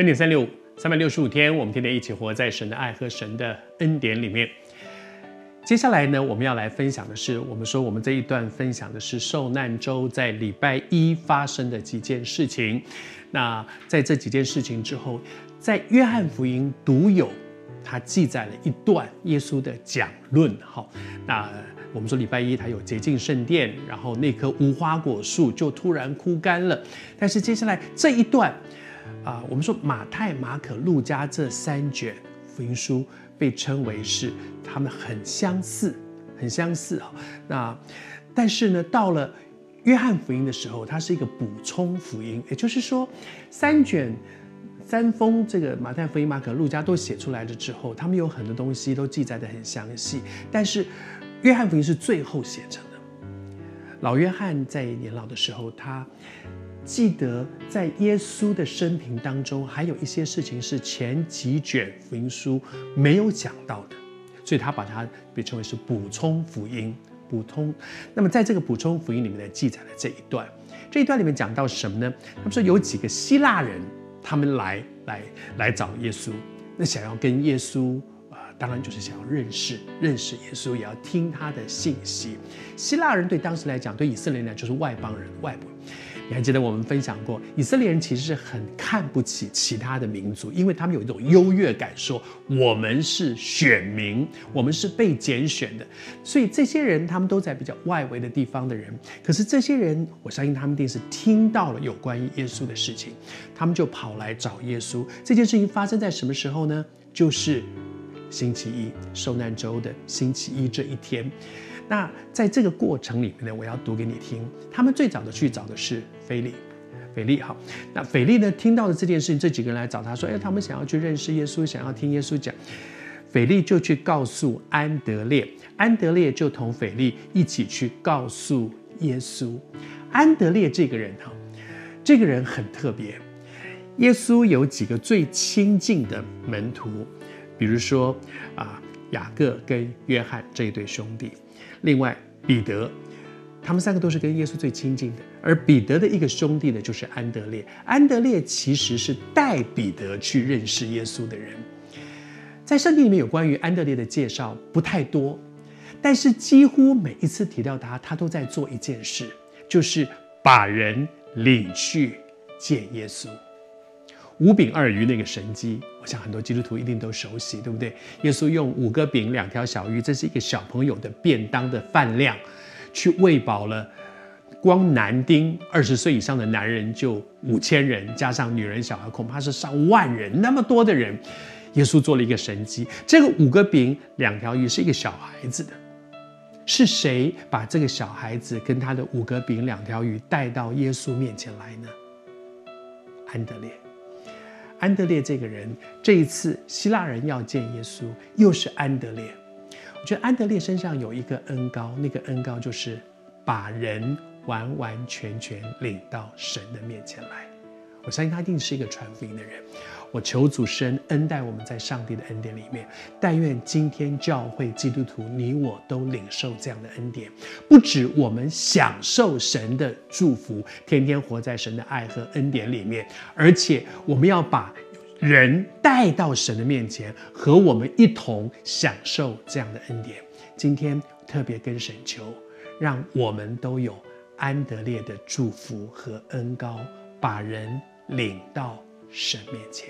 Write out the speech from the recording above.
恩典365，365天，我们天天一起活在神的爱和神的恩典里面。接下来呢，我们要来分享的是，我们这一段分享的是受难周在礼拜一发生的几件事情。那在这几件事情之后，在约翰福音独有，他记载了一段耶稣的讲论。那我们说礼拜一他有洁净圣殿，然后那棵无花果树就突然枯干了。但是接下来这一段我们说马太、马可、路加这3卷福音书被称为是他们很相似。那但是呢，到了约翰福音的时候，它是一个补充福音，也就是说3卷3封这个马太福音、马可、路加都写出来了之后，他们有很多东西都记载得很详细，但是约翰福音是最后写成的。老约翰在年老的时候，他记得在耶稣的生平当中还有一些事情是前几卷福音书没有讲到的，所以他把它被称为是补充福音。那么在这个补充福音里面呢，记载了这一段。这一段里面讲到什么呢？他们说有几个希腊人，他们来找耶稣，那想要跟耶稣当然就是想要认识耶稣，也要听他的信息。希腊人对当时来讲，对以色列人来讲就是外邦人、外国人。你还记得我们分享过，以色列人其实是很看不起其他的民族，因为他们有一种优越感，说我们是选民，我们是被拣选的。所以这些人他们都在比较外围的地方的人，可是这些人我相信他们一定是听到了有关于耶稣的事情，他们就跑来找耶稣。这件事情发生在什么时候呢？就是星期一，受难周的星期一这一天。那在这个过程里面呢，我要读给你听。他们最早的去找的是腓力。那腓力呢，听到了这件事情，这几个人来找他说，他们想要去认识耶稣，想要听耶稣讲。腓力就去告诉安德烈，安德烈就同腓力一起去告诉耶稣。安德烈这个人很特别。耶稣有几个最亲近的门徒，比如说雅各跟约翰这一对兄弟，另外彼得，他们3个都是跟耶稣最亲近的。而彼得的一个兄弟呢，就是安德烈。安德烈其实是带彼得去认识耶稣的人。在圣经里面有关于安德烈的介绍不太多，但是几乎每一次提到他，他都在做一件事，就是把人领去见耶稣。5饼2鱼那个神迹，我想很多基督徒一定都熟悉，对不对？耶稣用5个饼2条小鱼，这是一个小朋友的便当的饭量，去喂饱了光男丁20岁以上的男人就5000人，加上女人小孩恐怕是上万人，那么多的人，耶稣做了一个神迹。这个5个饼2条鱼是一个小孩子的，是谁把这个小孩子跟他的5个饼2条鱼带到耶稣面前来呢？安德烈这个人，这一次希腊人要见耶稣，又是安德烈。我觉得安德烈身上有一个恩膏，那个恩膏就是把人完完全全领到神的面前来。我相信他一定是一个传福音的人。我求主神恩待我们在上帝的恩典里面，但愿今天教会基督徒你我都领受这样的恩典，不止我们享受神的祝福，天天活在神的爱和恩典里面，而且我们要把人带到神的面前，和我们一同享受这样的恩典。今天特别跟神求，让我们都有安德烈的祝福和恩膏，把人领到神面前。